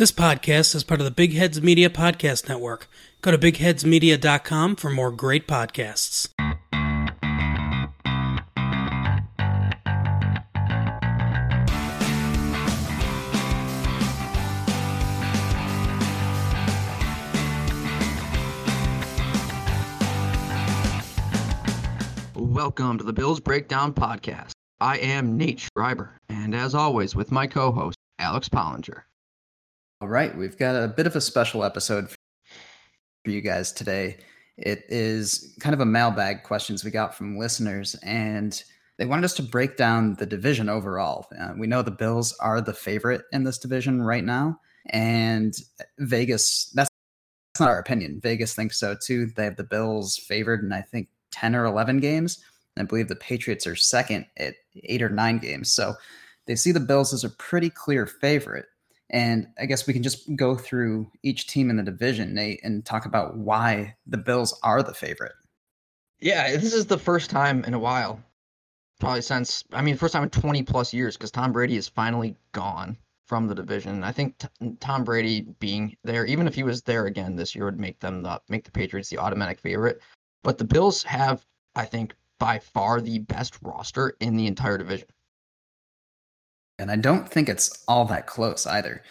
This podcast is part of the Big Heads Media Podcast Network. Go to bigheadsmedia.com for more great podcasts. Welcome to the Bills Breakdown Podcast. I am Nate Schreiber, and as always, with my co-host, Alex Pollinger. All right, we've got a bit of a special episode for you guys today. It is kind of a mailbag questions we got from listeners, and they wanted us to break down the division overall. We know the Bills are the favorite in this division right now, and Vegas, that's not our opinion. Vegas thinks so too. They have the Bills favored in, I think, 10 or 11 games. And I believe the Patriots are second at 8 or 9 games. So they see the Bills as a pretty clear favorite. And I guess we can just go through each team in the division, Nate, and talk about why the Bills are the favorite. Yeah, this is the first time in a while, probably since, first time in 20-plus years, because Tom Brady is finally gone from the division. I think Tom Brady being there, even if he was there again this year, would make the Patriots the automatic favorite. But the Bills have, I think, by far the best roster in the entire division. And I don't think it's all that close either.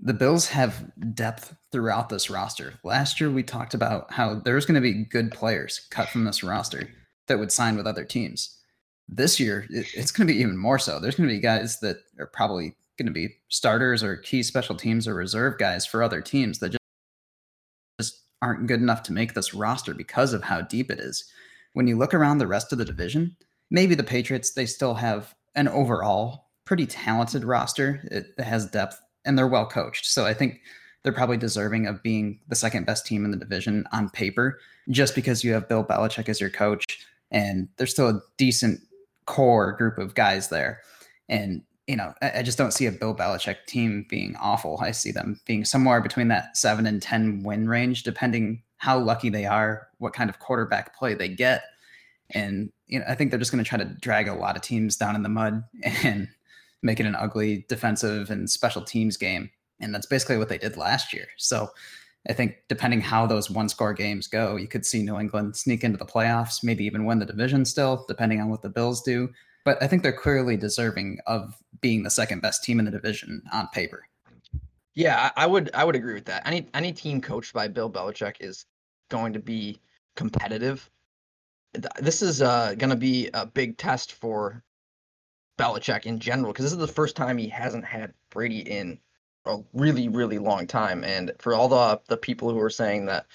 The Bills have depth throughout this roster. Last year, we talked about how there's going to be good players cut from this roster that would sign with other teams. This year, it's going to be even more so. There's going to be guys that are probably going to be starters or key special teams or reserve guys for other teams that just aren't good enough to make this roster because of how deep it is. When you look around the rest of the division, maybe the Patriots, they still have an overall pretty talented roster. It has depth and they're well coached. So I think they're probably deserving of being the second best team in the division on paper, just because you have Bill Belichick as your coach and there's still a decent core group of guys there. And, you know, I just don't see a Bill Belichick team being awful. I see them being somewhere between that 7 and 10 win range, depending how lucky they are, what kind of quarterback play they get. And, you know, I think they're just going to try to drag a lot of teams down in the mud and make it an ugly defensive and special teams game. And that's basically what they did last year. So I think depending how those one-score games go, you could see New England sneak into the playoffs, maybe even win the division still, depending on what the Bills do. But I think they're clearly deserving of being the second-best team in the division on paper. Yeah, I would agree with that. Any team coached by Bill Belichick is going to be competitive. This is going to be a big test for Belichick in general, because this is the first time he hasn't had Brady in a really, really long time. And for all the people who are saying that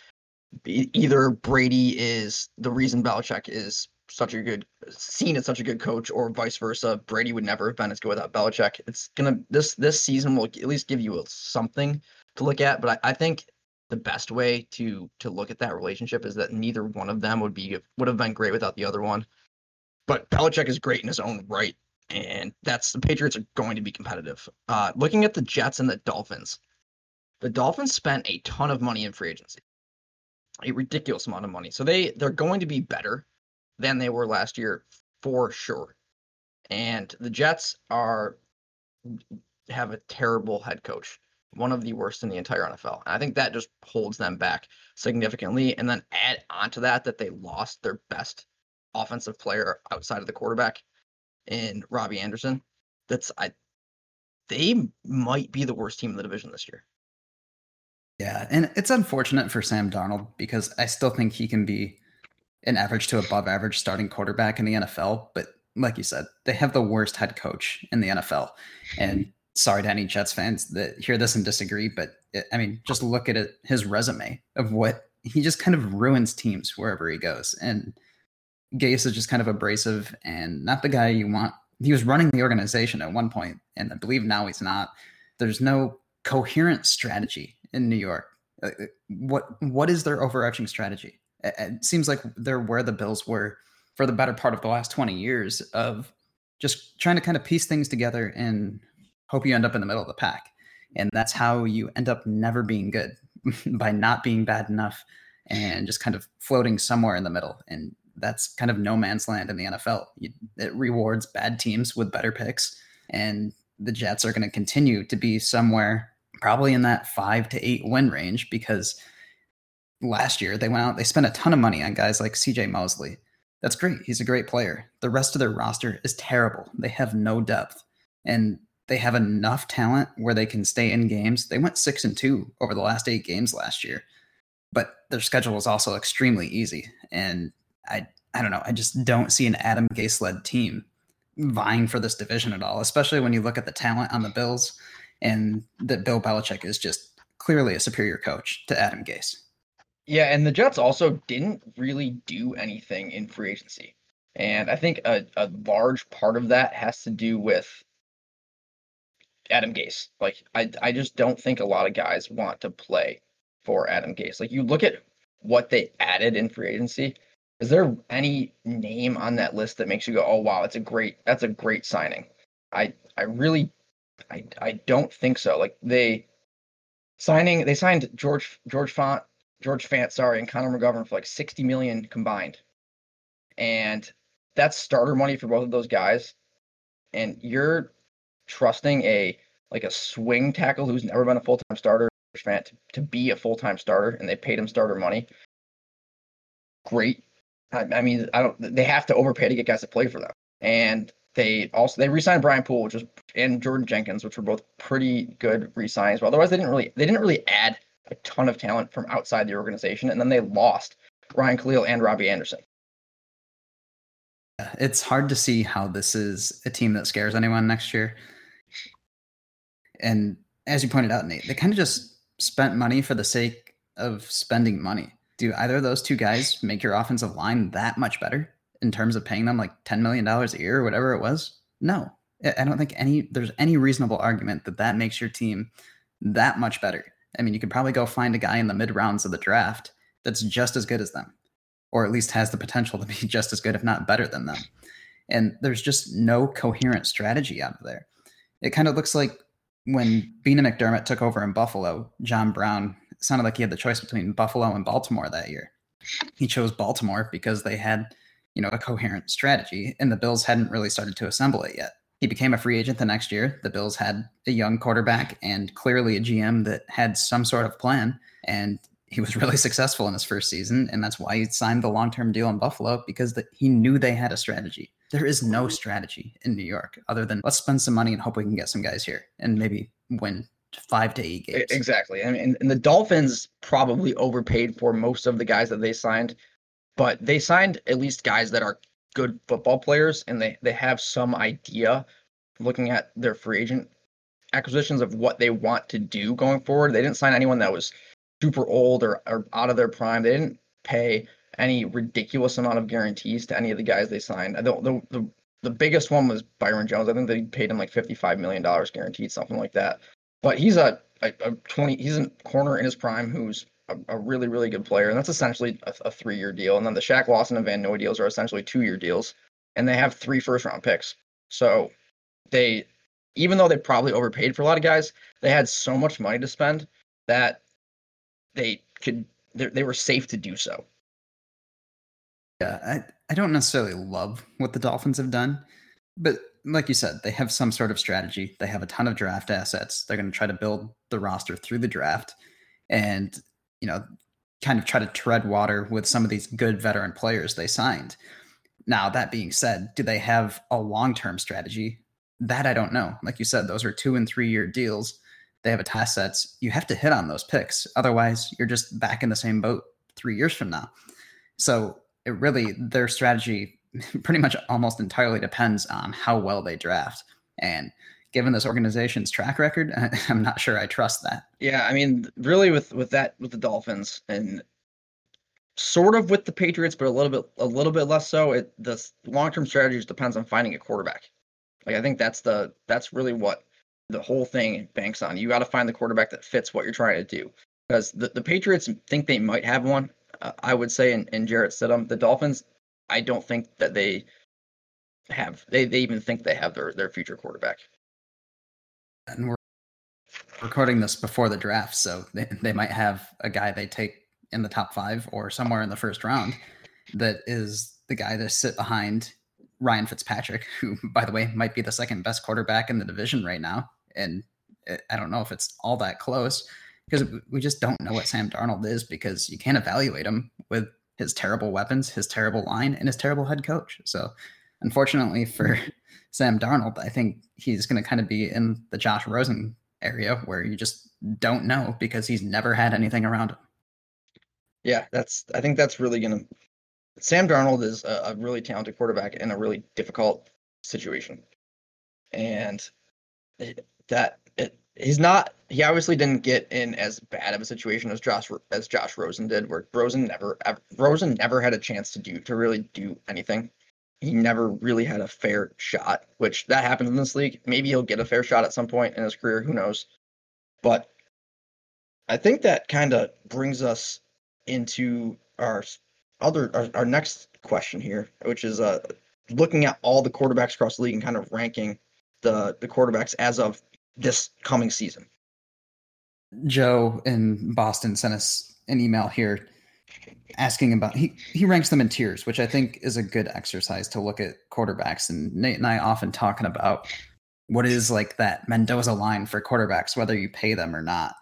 either Brady is the reason Belichick is seen as such a good coach, or vice versa, Brady would never have been as good without Belichick, this season will at least give you something to look at. But I think the best way to look at that relationship is that neither one of them would have been great without the other one. But Belichick is great in his own right. And the Patriots are going to be competitive. Looking at the Jets and the Dolphins spent a ton of money in free agency, a ridiculous amount of money. So they're going to be better than they were last year for sure. And the Jets have a terrible head coach, one of the worst in the entire NFL. And I think that just holds them back significantly. And then add onto that they lost their best offensive player outside of the quarterback in Robbie Anderson. They might be the worst team in the division this year. Yeah, and it's unfortunate for Sam Darnold, because I still think he can be an average to above average starting quarterback in the NFL. But like you said, they have the worst head coach in the NFL. And sorry to any Jets fans that hear this and disagree, but just look at it, his resume of what he just kind of ruins teams wherever he goes. And Gase is just kind of abrasive and not the guy you want. He was running the organization at one point, and I believe now he's not. There's no coherent strategy in New York. What is their overarching strategy? It seems like they're where the Bills were for the better part of the last 20 years of just trying to kind of piece things together and hope you end up in the middle of the pack. And that's how you end up never being good, by not being bad enough and just kind of floating somewhere in the middle. And that's kind of no man's land in the NFL. It rewards bad teams with better picks, and the Jets are going to continue to be somewhere probably in that 5 to 8 win range, because last year they went out, they spent a ton of money on guys like CJ Mosley. That's great. He's a great player. The rest of their roster is terrible. They have no depth, and they have enough talent where they can stay in games. They went 6-2 over the last 8 games last year, but their schedule was also extremely easy. And I don't know. I just don't see an Adam Gase led team vying for this division at all, especially when you look at the talent on the Bills and that Bill Belichick is just clearly a superior coach to Adam Gase. Yeah, and the Jets also didn't really do anything in free agency. And I think a large part of that has to do with Adam Gase. Like, I just don't think a lot of guys want to play for Adam Gase. Like, you look at what they added in free agency. Is there any name on that list that makes you go, oh, wow, that's a great signing? I really don't think so. Like, they signed George Fant, and Conor McGovern for like $60 million combined. And that's starter money for both of those guys. And you're trusting a swing tackle who's never been a full-time starter, George Fant, to be a full-time starter, and they paid him starter money. Great. They have to overpay to get guys to play for them. And they re-signed Brian Poole, and Jordan Jenkins, which were both pretty good re-signs. Well, otherwise they didn't really add a ton of talent from outside the organization, and then they lost Ryan Khalil and Robbie Anderson. It's hard to see how this is a team that scares anyone next year. And as you pointed out, Nate, they kind of just spent money for the sake of spending money. Do either of those two guys make your offensive line that much better in terms of paying them like $10 million a year or whatever it was? No, I don't think there's any reasonable argument that makes your team that much better. I mean, you could probably go find a guy in the mid rounds of the draft that's just as good as them, or at least has the potential to be just as good, if not better than them. And there's just no coherent strategy out of there. It kind of looks like when Beena McDermott took over in Buffalo, John Brown sounded like he had the choice between Buffalo and Baltimore that year. He chose Baltimore because they had, a coherent strategy, and the Bills hadn't really started to assemble it yet. He became a free agent the next year. The Bills had a young quarterback and clearly a GM that had some sort of plan, and he was really successful in his first season, and that's why he signed the long-term deal in Buffalo, because he knew they had a strategy. There is no strategy in New York other than let's spend some money and hope we can get some guys here and maybe win 5 to 8 games. Exactly. I mean, and the Dolphins probably overpaid for most of the guys that they signed, but they signed at least guys that are good football players, and they have some idea, looking at their free agent acquisitions, of what they want to do going forward. They didn't sign anyone that was super old or out of their prime. They didn't pay any ridiculous amount of guarantees to any of the guys they signed. The biggest one was Byron Jones. I think they paid him like $55 million guaranteed, something like that. But he's a corner in his prime who's a really, really good player, and that's essentially a 3-year deal. And then the Shaq Lawson and Van Noy deals are essentially 2-year deals, and they have 3 first-round picks. So they, even though they probably overpaid for a lot of guys, they had so much money to spend that they were safe to do so. Yeah, I don't necessarily love what the Dolphins have done, but like you said, they have some sort of strategy. They have a ton of draft assets. They're going to try to build the roster through the draft, and kind of try to tread water with some of these good veteran players they signed. Now, that being said, do they have a long-term strategy? That I don't know. Like you said, those are 2- and 3-year deals. They have a ton of assets. You have to hit on those picks. Otherwise, you're just back in the same boat 3 years from now. So it really, their strategy pretty much almost entirely depends on how well they draft. And given this organization's track record, I'm not sure I trust that. Yeah, I mean, really with the Dolphins and sort of with the Patriots, but a little bit less so. The long-term strategy just depends on finding a quarterback. Like, I think that's really what the whole thing banks on. You got to find the quarterback that fits what you're trying to do, because the Patriots think they might have one. I would say in Jarrett Stidham. The Dolphins, I don't think that they have. They even think they have their future quarterback. And we're recording this before the draft, so they might have a guy they take in the top 5 or somewhere in the first round that is the guy to sit behind Ryan Fitzpatrick, who, by the way, might be the second best quarterback in the division right now. And I don't know if it's all that close because we just don't know what Sam Darnold is because you can't evaluate him with his terrible weapons, his terrible line, and his terrible head coach. So unfortunately for Sam Darnold, I think he's going to kind of be in the Josh Rosen area where you just don't know because he's never had anything around him. Yeah, I think that's really going to – Sam Darnold is a really talented quarterback in a really difficult situation. And he obviously didn't get in as bad of a situation as Josh Rosen did, where Rosen never had a chance to really do anything. He never really had a fair shot, which that happens in this league. Maybe he'll get a fair shot at some point in his career. Who knows? But I think that kind of brings us into our next question here, which is looking at all the quarterbacks across the league and kind of ranking the quarterbacks as of this coming season. Joe in Boston sent us an email here asking about he ranks them in tiers, which I think is a good exercise to look at quarterbacks. And Nate and I often talking about what is like that Mendoza line for quarterbacks, whether you pay them or not.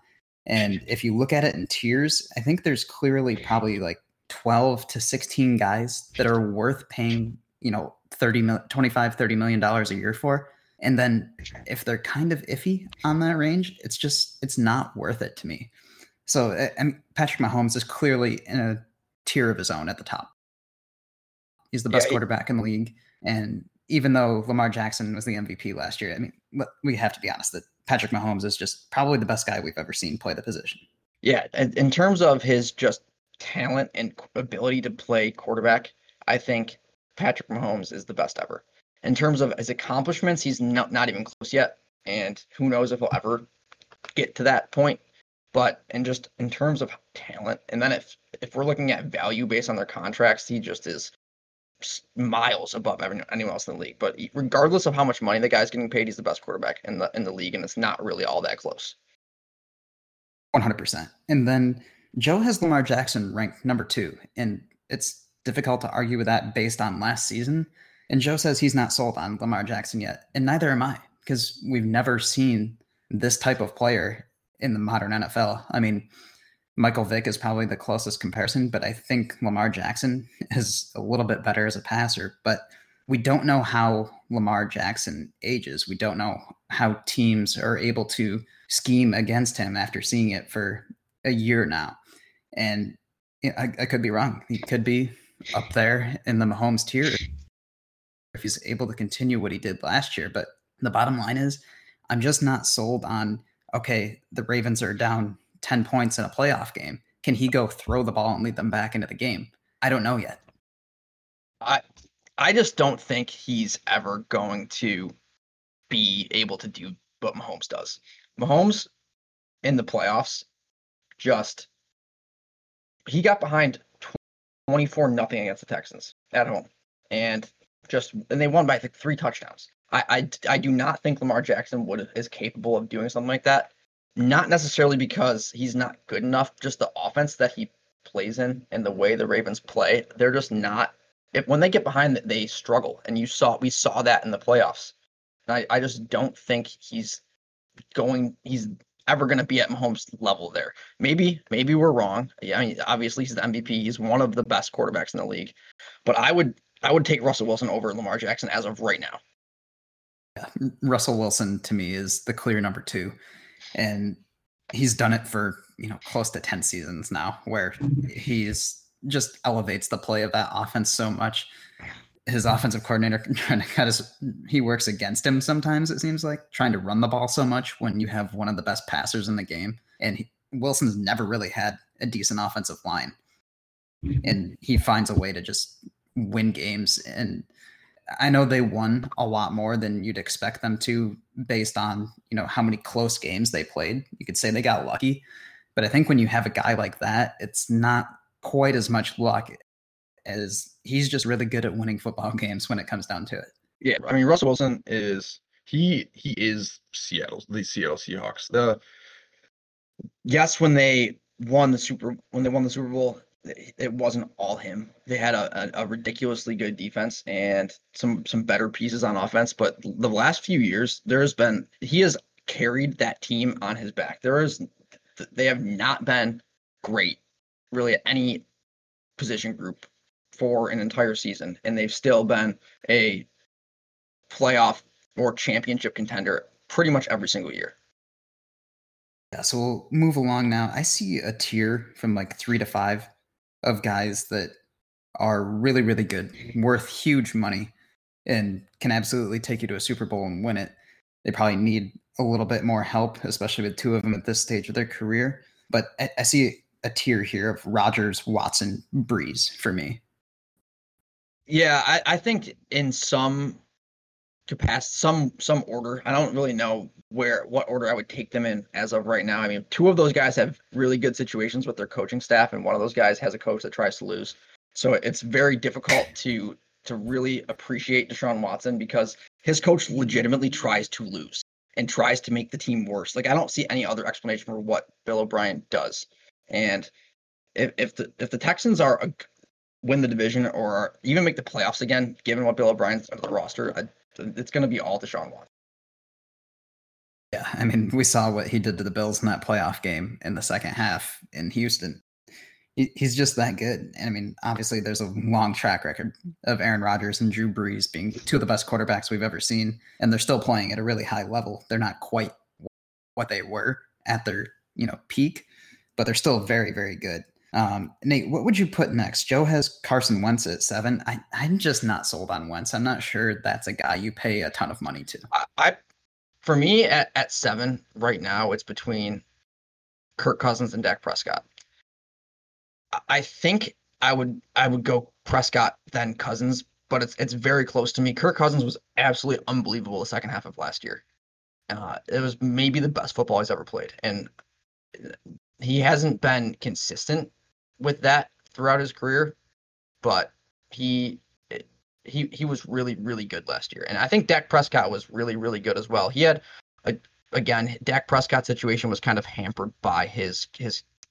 And if you look at it in tiers, I think there's clearly probably like 12 to 16 guys that are worth paying, $30 million a year for. And then if they're kind of iffy on that range, it's not worth it to me. So Patrick Mahomes is clearly in a tier of his own at the top. He's the best quarterback in the league. And even though Lamar Jackson was the MVP last year, we have to be honest that Patrick Mahomes is just probably the best guy we've ever seen play the position. Yeah. And in terms of his just talent and ability to play quarterback, I think Patrick Mahomes is the best ever. In terms of his accomplishments, he's not even close yet, and who knows if he'll ever get to that point. But just in terms of talent, and then if we're looking at value based on their contracts, he just is miles above anyone else in the league. But regardless of how much money the guy's getting paid, he's the best quarterback in the league, and it's not really all that close. 100%. And then Joe has Lamar Jackson ranked number 2, and it's difficult to argue with that based on last season. And Joe says he's not sold on Lamar Jackson yet, and neither am I, because we've never seen this type of player in the modern NFL. I mean, Michael Vick is probably the closest comparison, but I think Lamar Jackson is a little bit better as a passer. But we don't know how Lamar Jackson ages. We don't know how teams are able to scheme against him after seeing it for a year now. And I could be wrong. He could be up there in the Mahomes tier if he's able to continue what he did last year. But the bottom line is I'm just not sold on, okay, the Ravens are down 10 points in a playoff game. Can he go throw the ball and lead them back into the game? I don't know yet. I just don't think he's ever going to be able to do what Mahomes does. Mahomes in the playoffs, he got behind 24-0 against the Texans at home. And they won by, I think, 3 touchdowns. I do not think Lamar Jackson is capable of doing something like that. Not necessarily because he's not good enough. Just the offense that he plays in and the way the Ravens play, they're just not. When they get behind, they struggle, and we saw that in the playoffs. And I just don't think he's ever going to be at Mahomes' level there. Maybe we're wrong. Yeah, I mean, obviously he's the MVP. He's one of the best quarterbacks in the league. But I would take Russell Wilson over Lamar Jackson as of right now. Yeah, Russell Wilson to me is the clear number 2, and he's done it for close to 10 seasons now, where he's just elevates the play of that offense so much. His offensive coordinator he works against him sometimes. It seems like trying to run the ball so much when you have one of the best passers in the game, and Wilson's never really had a decent offensive line, and he finds a way to just win games. And I know they won a lot more than you'd expect them to based on, how many close games they played. You could say they got lucky, but I think when you have a guy like that, it's not quite as much luck as he's just really good at winning football games when it comes down to it. Yeah. I mean, Russell Wilson is the Seattle Seahawks. When they won the Super Bowl, it wasn't all him. They had a ridiculously good defense and some better pieces on offense. But the last few years, he has carried that team on his back. They have not been great, really, at any position group for an entire season, and they've still been a playoff or championship contender pretty much every single year. Yeah, so we'll move along now. I see a tier from like 3 to 5 of guys that are really, really good, worth huge money, and can absolutely take you to a Super Bowl and win it. They probably need a little bit more help, especially with two of them at this stage of their career. But I see a tier here of Rodgers, Watson, Brees for me. Yeah, I think in some capacity, some order. I don't really know what order I would take them in as of right now. I mean, two of those guys have really good situations with their coaching staff, and one of those guys has a coach that tries to lose. So it's very difficult to really appreciate Deshaun Watson because his coach legitimately tries to lose and tries to make the team worse. Like, I don't see any other explanation for what Bill O'Brien does. And if the Texans win the division or even make the playoffs again, given what Bill O'Brien's done to the roster, it's going to be all Deshaun Watson. Yeah, I mean, we saw what he did to the Bills in that playoff game in the second half in Houston. He's just that good. And I mean, obviously there's a long track record of Aaron Rodgers and Drew Brees being two of the best quarterbacks we've ever seen. And they're still playing at a really high level. They're not quite what they were at their, peak, but they're still very, very good. Nate, what would you put next? Joe has Carson Wentz at 7. I'm just not sold on Wentz. I'm not sure that's a guy you pay a ton of money to. For me at 7 right now, it's between Kirk Cousins and Dak Prescott. I think I would go Prescott then Cousins, but it's very close to me. Kirk Cousins was absolutely unbelievable the second half of last year. It was maybe the best football he's ever played, and he hasn't been consistent with that throughout his career. But he was really, really good last year, and I think Dak Prescott was really, really good as well. He had Dak Prescott's situation was kind of hampered by his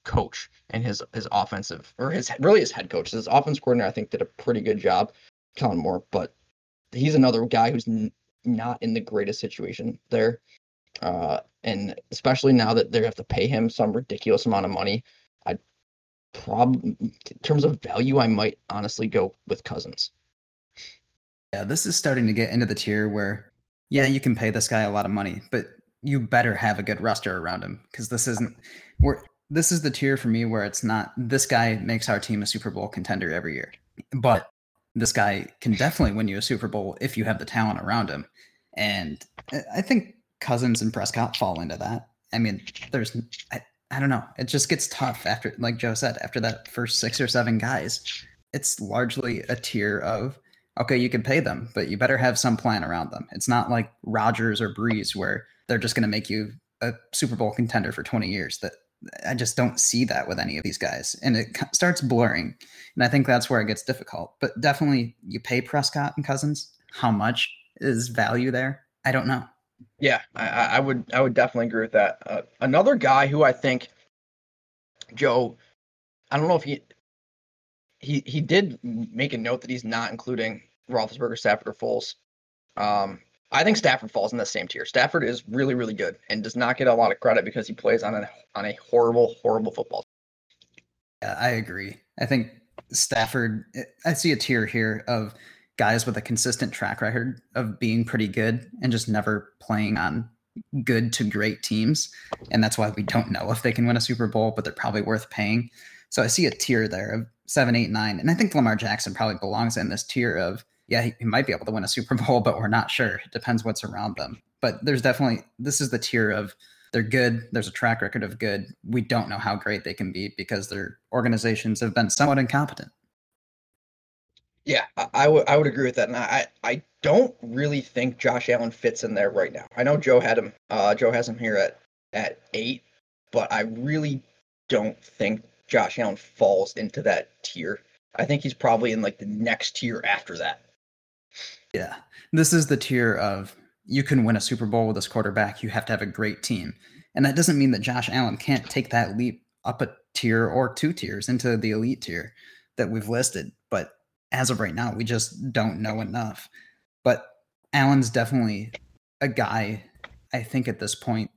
coach and his offensive, or his head coach. His offense coordinator, I think, did a pretty good job, Colin Moore, but he's another guy who's not in the greatest situation there. And especially now that they have to pay him some ridiculous amount of money, I'd probably, in terms of value, I might honestly go with Cousins. Yeah, this is starting to get into the tier where, yeah, you can pay this guy a lot of money, but you better have a good roster around him, because this is the tier for me where it's not, this guy makes our team a Super Bowl contender every year, but this guy can definitely win you a Super Bowl if you have the talent around him. And I think Cousins and Prescott fall into that. I mean, I don't know. It just gets tough after, like Joe said, after that first 6 or 7 guys, it's largely a tier of, okay, you can pay them, but you better have some plan around them. It's not like Rodgers or Brees where they're just going to make you a Super Bowl contender for 20 years. That I just don't see that with any of these guys, and it starts blurring. And I think that's where it gets difficult, but definitely you pay Prescott and Cousins. How much is value there? I don't know. Yeah, I would definitely agree with that. Another guy who I think, Joe, I don't know if he did make a note that he's not including Roethlisberger, Stafford, or Foles. I think Stafford falls in the same tier. Stafford is really, really good and does not get a lot of credit because he plays on a horrible, horrible football team. Yeah, I agree. I think Stafford, I see a tier here of guys with a consistent track record of being pretty good and just never playing on good to great teams. And that's why we don't know if they can win a Super Bowl, but they're probably worth paying. So I see a tier there of 7, 8, 9. And I think Lamar Jackson probably belongs in this tier of, yeah, he might be able to win a Super Bowl, but we're not sure. It depends what's around them. But there's definitely, this is the tier of they're good. There's a track record of good. We don't know how great they can be because their organizations have been somewhat incompetent. Yeah, I would agree with that. And I don't really think Josh Allen fits in there right now. I know Joe has him here at 8, but I really don't think Josh Allen falls into that tier. I think he's probably in like the next tier after that. Yeah, this is the tier of you can win a Super Bowl with this quarterback. You have to have a great team. And that doesn't mean that Josh Allen can't take that leap up a tier or 2 tiers into the elite tier that we've listed. But as of right now, we just don't know enough. But Allen's definitely a guy I think at this point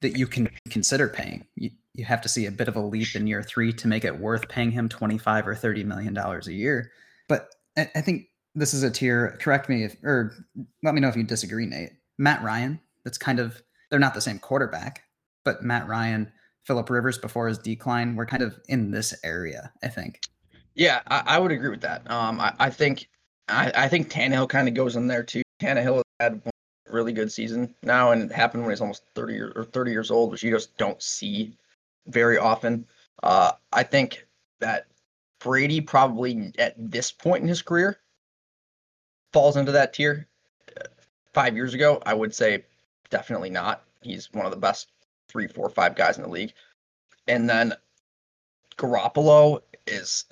that you can consider paying. You have to see a bit of a leap in year three to make it worth paying him $25 or $30 million a year. But I think this is a tier, correct me if, or let me know if you disagree, Nate. Matt Ryan, that's kind of, they're not the same quarterback, but Matt Ryan, Phillip Rivers before his decline, we're kind of in this area, I think. Yeah, I would agree with that. I think Tannehill kind of goes in there too. Tannehill has had one really good season now, and it happened when he's almost 30 years old, which you just don't see very often. I think that Brady probably at this point in his career falls into that tier. 5 years ago, I would say definitely not. He's one of the best 3, 4, 5 guys in the league. And then Garoppolo is,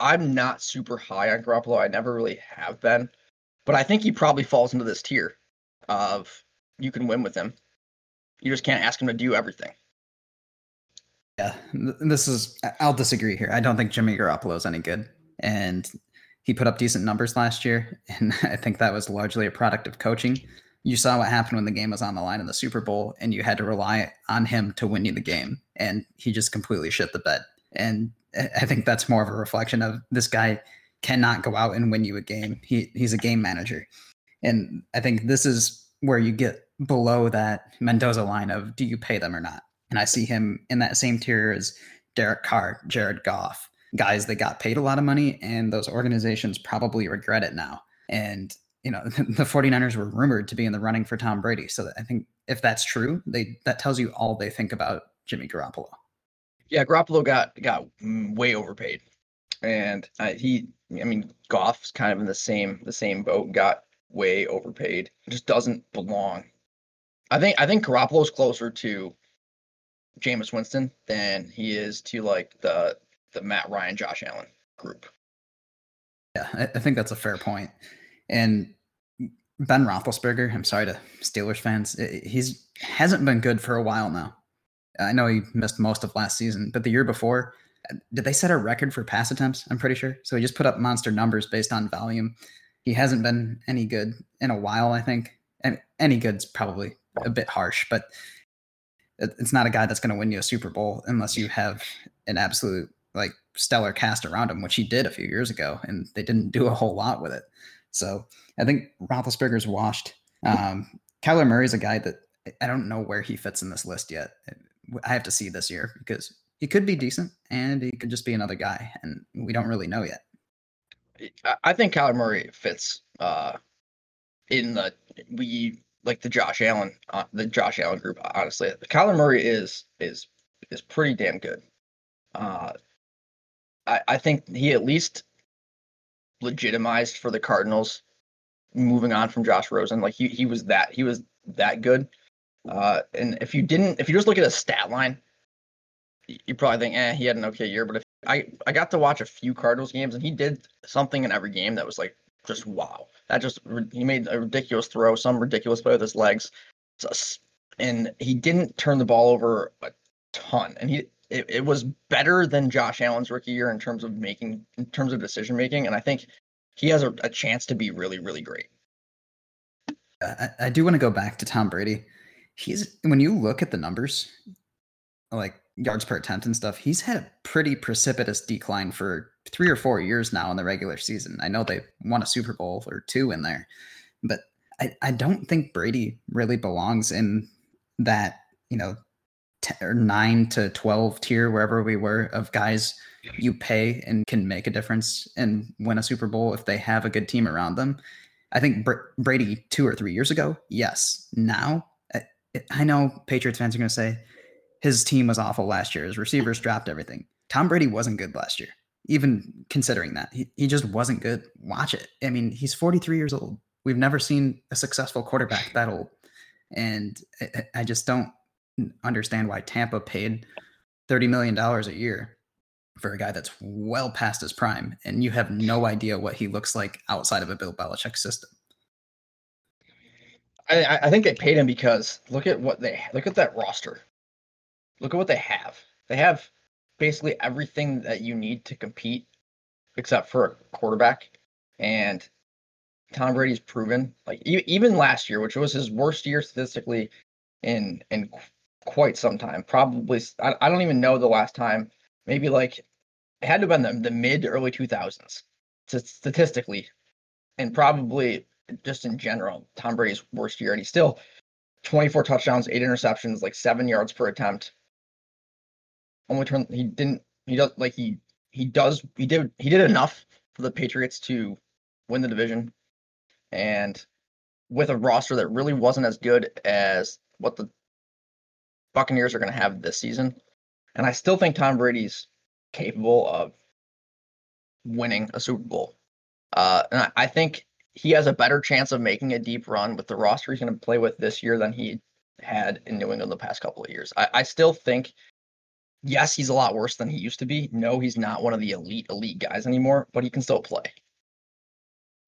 I'm not super high on Garoppolo. I never really have been, but I think he probably falls into this tier of you can win with him. You just can't ask him to do everything. Yeah, I'll disagree here. I don't think Jimmy Garoppolo is any good. And he put up decent numbers last year. And I think that was largely a product of coaching. You saw what happened when the game was on the line in the Super Bowl, and you had to rely on him to win you the game. And he just completely shit the bed. And I think that's more of a reflection of this guy cannot go out and win you a game. He's a game manager. And I think this is where you get below that Mendoza line of do you pay them or not? And I see him in that same tier as Derek Carr, Jared Goff, guys that got paid a lot of money, and those organizations probably regret it now. And, you know, the 49ers were rumored to be in the running for Tom Brady. So I think if that's true, that tells you all they think about Jimmy Garoppolo. Yeah, Garoppolo got way overpaid. And Goff's kind of in the same boat, got way overpaid. Just doesn't belong. I think Garoppolo's closer to Jameis Winston than he is to like the Matt Ryan, Josh Allen group. Yeah, I think that's a fair point. And Ben Roethlisberger, I'm sorry to Steelers fans, he's hasn't been good for a while now. I know he missed most of last season, but the year before, did they set a record for pass attempts? I'm pretty sure. So he just put up monster numbers based on volume. He hasn't been any good in a while, I think. And any good's probably a bit harsh, but it's not a guy that's going to win you a Super Bowl unless you have an absolute like stellar cast around him, which he did a few years ago, and they didn't do a whole lot with it. So I think Roethlisberger's washed. Kyler Murray's a guy that I don't know where he fits in this list yet. I have to see this year because he could be decent and he could just be another guy, and we don't really know yet. I think Kyler Murray fits the Josh Allen, group. Honestly, Kyler Murray is pretty damn good. I think he at least legitimized for the Cardinals moving on from Josh Rosen. Like he was that good. And if you just look at a stat line, you probably think, he had an okay year. But if I got to watch a few Cardinals games, and he did something in every game that was like just wow. He made a ridiculous throw, some ridiculous play with his legs, and he didn't turn the ball over a ton. And it was better than Josh Allen's rookie year in terms of decision making. And I think he has a chance to be really, really great. I do want to go back to Tom Brady. When you look at the numbers, like yards per attempt and stuff, he's had a pretty precipitous decline for 3 or 4 years now in the regular season. I know they won a Super Bowl or 2 in there, but I don't think Brady really belongs in that, 9 to 12 tier, wherever we were, of guys you pay and can make a difference and win a Super Bowl if they have a good team around them. I think Brady 2 or 3 years ago, yes. Now, I know Patriots fans are going to say his team was awful last year. His receivers dropped everything. Tom Brady wasn't good last year, even considering that. He just wasn't good. Watch it. I mean, he's 43 years old. We've never seen a successful quarterback that old. And I just don't understand why Tampa paid $30 million a year for a guy that's well past his prime, and you have no idea what he looks like outside of a Bill Belichick system. I think they paid him because look at that roster. Look at what they have. They have basically everything that you need to compete except for a quarterback. And Tom Brady's proven, like even last year, which was his worst year statistically in quite some time. Probably, I don't even know the last time. Maybe like it had to have been the mid to early 2000s, statistically, and probably just in general, Tom Brady's worst year, and he's still 24 touchdowns, 8 interceptions, like 7 yards per attempt. Only turn he didn't he does like he does he did enough for the Patriots to win the division, and with a roster that really wasn't as good as what the Buccaneers are going to have this season. And I still think Tom Brady's capable of winning a Super Bowl. And I think he has a better chance of making a deep run with the roster he's going to play with this year than he had in New England the past couple of years. I still think, yes, he's a lot worse than he used to be. No, he's not one of the elite guys anymore, but he can still play.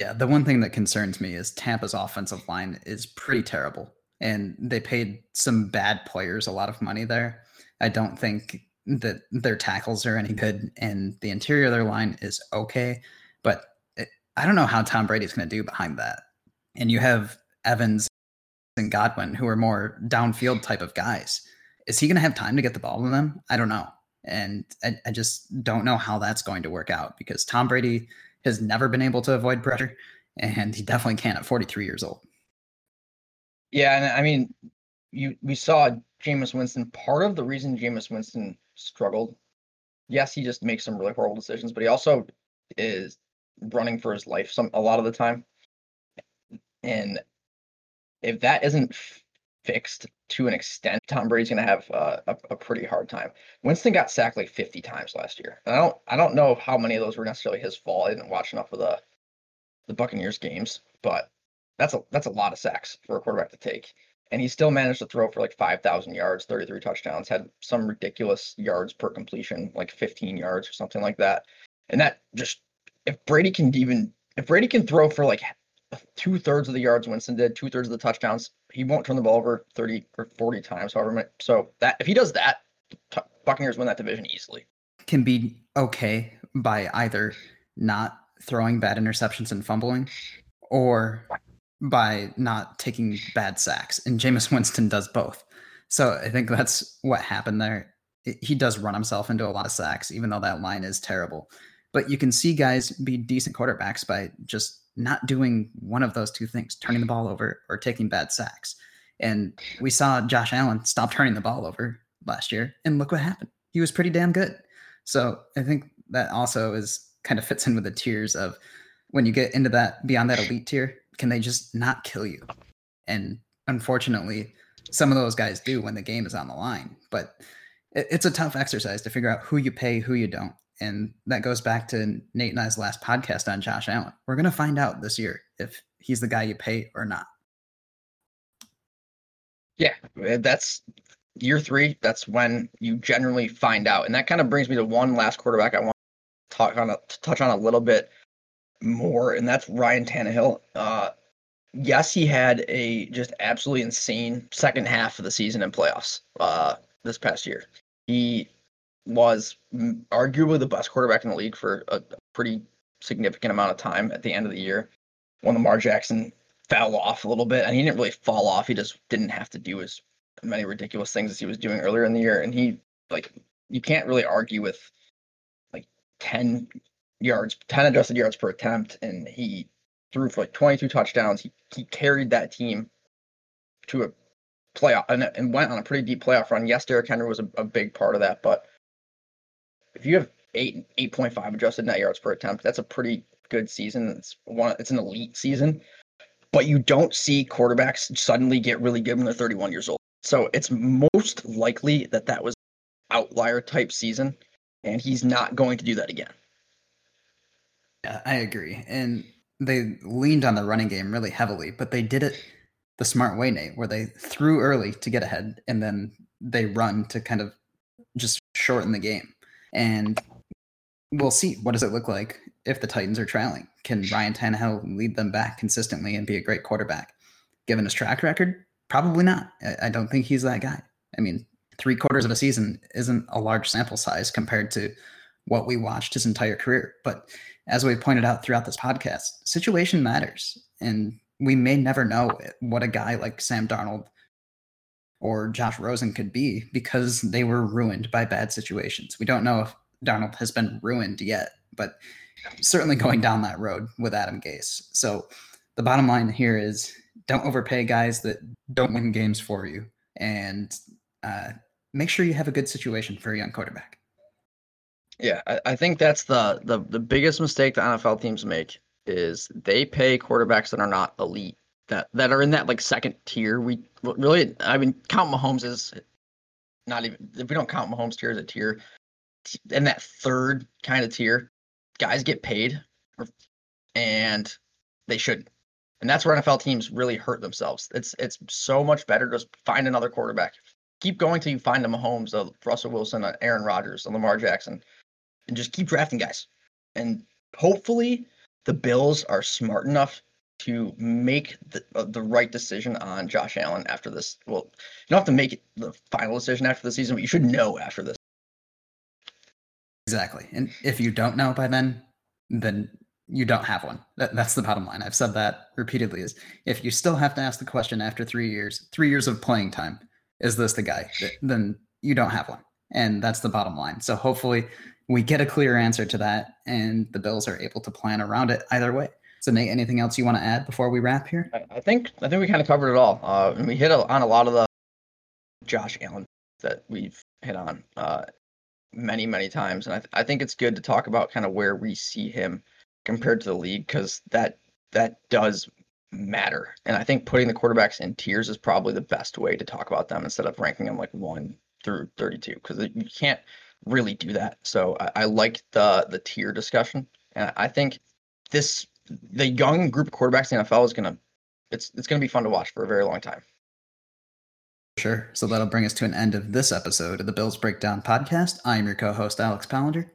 Yeah, the one thing that concerns me is Tampa's offensive line is pretty terrible, and they paid some bad players a lot of money there. I don't think that their tackles are any good, and the interior of their line is okay, but I don't know how Tom Brady's going to do behind that. And you have Evans and Godwin, who are more downfield type of guys. Is he going to have time to get the ball to them? I don't know. And I just don't know how that's going to work out, because Tom Brady has never been able to avoid pressure, and he definitely can't at 43 years old. Yeah, and I mean, we saw Jameis Winston. Part of the reason Jameis Winston struggled, yes, he just makes some really horrible decisions, but he also is running for his life a lot of the time. And if that isn't fixed to an extent, Tom Brady's going to have a pretty hard time. Winston got sacked like 50 times last year. And I don't know how many of those were necessarily his fault. I didn't watch enough of the Buccaneers games, but that's a lot of sacks for a quarterback to take. And he still managed to throw for like 5,000 yards, 33 touchdowns, had some ridiculous yards per completion, like 15 yards or something like that. And that just, if Brady can throw for like 2/3 of the yards Winston did, 2/3 of the touchdowns, he won't turn the ball over 30 or 40 times, however many. So that if he does that, Buccaneers win that division easily. Can be okay by either not throwing bad interceptions and fumbling, or by not taking bad sacks. And Jameis Winston does both. So I think that's what happened there. He does run himself into a lot of sacks, even though that line is terrible. But you can see guys be decent quarterbacks by just not doing one of those two things, turning the ball over or taking bad sacks. And we saw Josh Allen stop turning the ball over last year, and look what happened. He was pretty damn good. So I think that also is kind of fits in with the tiers of when you get into that beyond that elite tier, can they just not kill you? And unfortunately, some of those guys do when the game is on the line. But it's a tough exercise to figure out who you pay, who you don't. And that goes back to Nate and I's last podcast on Josh Allen. We're going to find out this year if he's the guy you pay or not. Yeah, that's year 3. That's when you generally find out. And that kind of brings me to one last quarterback I want to touch on a little bit more, and that's Ryan Tannehill. Yes, he had a just absolutely insane second half of the season in playoffs this past year. He was arguably the best quarterback in the league for a pretty significant amount of time at the end of the year, when Lamar Jackson fell off a little bit. And he didn't really fall off. He just didn't have to do as many ridiculous things as he was doing earlier in the year. And he, like, you can't really argue with like 10 adjusted yards per attempt. And he threw for like 22 touchdowns. He carried that team to a playoff and went on a pretty deep playoff run. Yes, Derrick Henry was a big part of that, but if you have 8.5 adjusted net yards per attempt, that's a pretty good season. It's an elite season, but you don't see quarterbacks suddenly get really good when they're 31 years old. So it's most likely that was outlier type season, and he's not going to do that again. Yeah, I agree. And they leaned on the running game really heavily, but they did it the smart way, Nate, where they threw early to get ahead, and then they run to kind of just shorten the game. And we'll see, what does it look like if the Titans are trailing? Can Ryan Tannehill lead them back consistently and be a great quarterback? Given his track record, probably not. I don't think he's that guy. I mean, 3/4 of a season isn't a large sample size compared to what we watched his entire career. But as we pointed out throughout this podcast, situation matters. And we may never know what a guy like Sam Darnold or Josh Rosen could be, because they were ruined by bad situations. We don't know if Darnold has been ruined yet, but certainly going down that road with Adam Gase. So the bottom line here is don't overpay guys that don't win games for you, and make sure you have a good situation for a young quarterback. Yeah, I think that's the biggest mistake the NFL teams make is they pay quarterbacks that are not elite, that are in that like second tier. We really, I mean, count Mahomes is not even, if we don't count Mahomes tier as a tier, in that third kind of tier, guys get paid and they shouldn't. And that's where NFL teams really hurt themselves. It's so much better to just find another quarterback. Keep going till you find a Mahomes, a Russell Wilson, a Aaron Rodgers, a Lamar Jackson, and just keep drafting guys. And hopefully the Bills are smart enough to make the right decision on Josh Allen after this. Well, you don't have to make it the final decision after the season, but you should know after this. Exactly. And if you don't know by then you don't have one. That's the bottom line. I've said that repeatedly, is if you still have to ask the question after 3 years, 3 years of playing time, is this the guy? Then you don't have one. And that's the bottom line. So hopefully we get a clear answer to that, and the Bills are able to plan around it either way. So Nate, anything else you want to add before we wrap here? I think we kind of covered it all. And we hit on a lot of the Josh Allen that we've hit on many, many times. And I think it's good to talk about kind of where we see him compared to the league, because that does matter. And I think putting the quarterbacks in tiers is probably the best way to talk about them instead of ranking them like 1 through 32, because you can't really do that. So I like the tier discussion. And I think the young group of quarterbacks in the NFL is going to be fun to watch for a very long time. Sure. So that'll bring us to an end of this episode of the Bills Breakdown Podcast. I am your co-host, Alex Pollinger.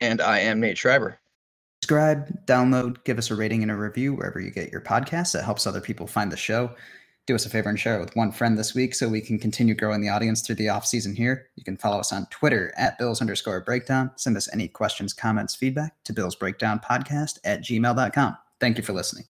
And I am Nate Schreiber. Subscribe, download, give us a rating and a review wherever you get your podcasts. It helps other people find the show. Do us a favor and share it with one friend this week so we can continue growing the audience through the off season here. You can follow us on Twitter at Bills_Breakdown. Send us any questions, comments, feedback to Bills Breakdown Podcast at gmail.com. Thank you for listening.